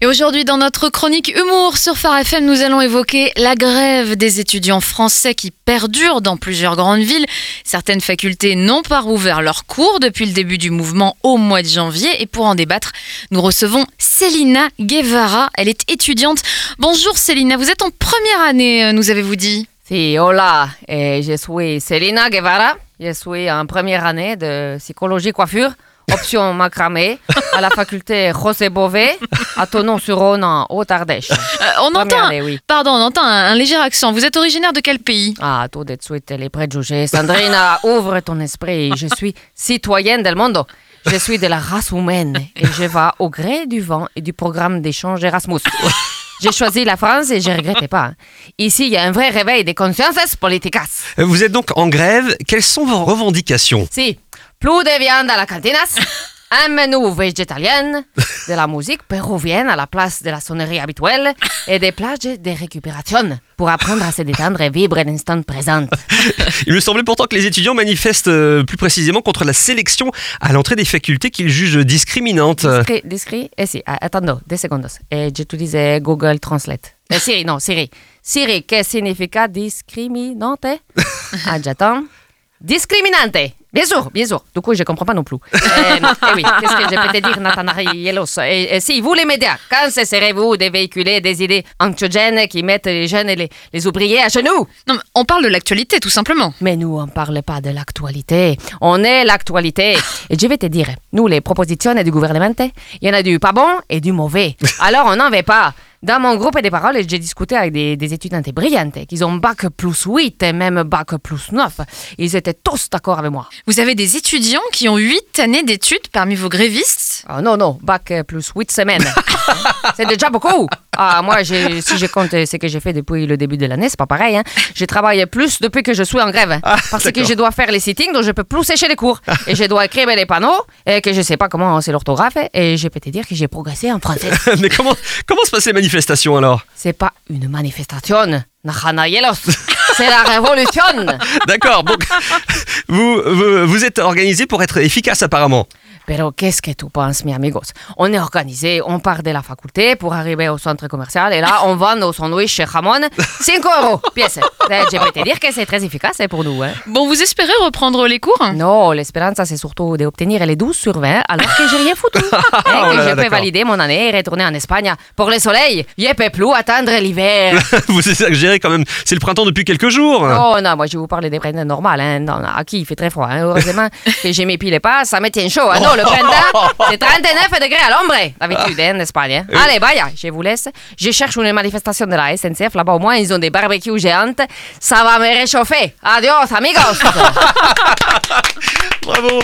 Et aujourd'hui, dans notre chronique Humour sur Phare FM, nous allons évoquer la grève des étudiants français qui perdure dans plusieurs grandes villes. Certaines facultés n'ont pas rouvert leurs cours depuis le début du mouvement au mois de janvier. Et pour en débattre, nous recevons Célina Guevara. Elle est étudiante. Bonjour Célina, vous êtes en première année, nous avez-vous dit ? Si, hola, et je suis Célina Guevara. Je suis en première année de psychologie coiffure. Option macramé à la faculté José Bové à Tonon-sur-Rhône-en-Haute-Ardèche. On entend un léger accent. Vous êtes originaire de quel pays ? Ah, tout de suite les préjugés. Sandrina, ouvre ton esprit. Je suis citoyenne del mondo. Je suis de la race humaine et je vais au gré du vent et du programme d'échange Erasmus. J'ai choisi la France et je ne regrettais pas. Ici, il y a un vrai réveil des consciences politiques. Vous êtes donc en grève. Quelles sont vos revendications ? Si. Plus de viande à la cantinas, un menu végétalien, de la musique péruvienne à la place de la sonnerie habituelle et des plages de récupération pour apprendre à se détendre et vibrer l'instant présent. Il me semblait pourtant que les étudiants manifestent plus précisément contre la sélection à l'entrée des facultés qu'ils jugent discriminantes. Attendez, 2 secondes. J'utilisais Google Translate. Siri. Siri, qu'est-ce que signifie discriminante? J'attends. Discriminante. Bien sûr. Du coup, je ne comprends pas non plus. Oui, qu'est-ce que je peux te dire, Nathanaëlos ? Si vous, les médias, quand cesserez-vous de véhiculer des idées anxiogènes qui mettent les jeunes et les ouvriers à genoux ? Non, mais on parle de l'actualité, tout simplement. Mais nous, on ne parle pas de l'actualité. On est l'actualité. Et je vais te dire, nous, les propositions du gouvernement, il y en a du pas bon et du mauvais. Alors, on n'en veut pas. Dans mon groupe des paroles, j'ai discuté avec des étudiantes brillantes qui ont bac plus 8 et même bac plus 9. Ils étaient tous d'accord avec moi. Vous avez des étudiants qui ont 8 années d'études parmi vos grévistes ? Ah non, bac plus 8 semaines. C'est déjà beaucoup. Ah, moi, si je compte ce que j'ai fait depuis le début de l'année, c'est pas pareil. Hein. Je travaille plus depuis que je suis en grève. Parce que je dois faire les sittings, donc je peux plus sécher les cours. Et je dois écrire les panneaux, et que je sais pas comment c'est l'orthographe. Et je peux te dire que j'ai progressé en français. Mais comment se passent les manifestations alors ? C'est pas une manifestation. C'est la révolution. D'accord, donc vous êtes organisé pour être efficace apparemment. Pero qu'est-ce que tu penses, mes amigos ? On est organisé, on part de la faculté pour arriver au centre commercial et là, on vend nos sandwichs chez Ramon 5 € pièce. Je peux te dire que c'est très efficace pour nous. Hein. Bon, vous espérez reprendre les cours ? Non, l'espérance, c'est surtout d'obtenir les 12 sur 20 alors que j'ai rien foutu. Je peux valider mon année et retourner en Espagne pour le soleil. Je peux plus attendre l'hiver. Vous exagérez quand même, c'est le printemps depuis quelques jours. Oh non, moi je vous parle des printemps normales. Hein. Non, il fait très froid. Hein. Heureusement que je m'épile pas, ça me tient chaud. Hein. Non, le printemps, c'est 39 degrés à l'ombre, d'habitude, en Espagne. Oui. Allez, baya, je vous laisse. Je cherche une manifestation de la SNCF. Là-bas, au moins, ils ont des barbecues géantes. Ça va me réchauffer. Adios, amigos. Bravo.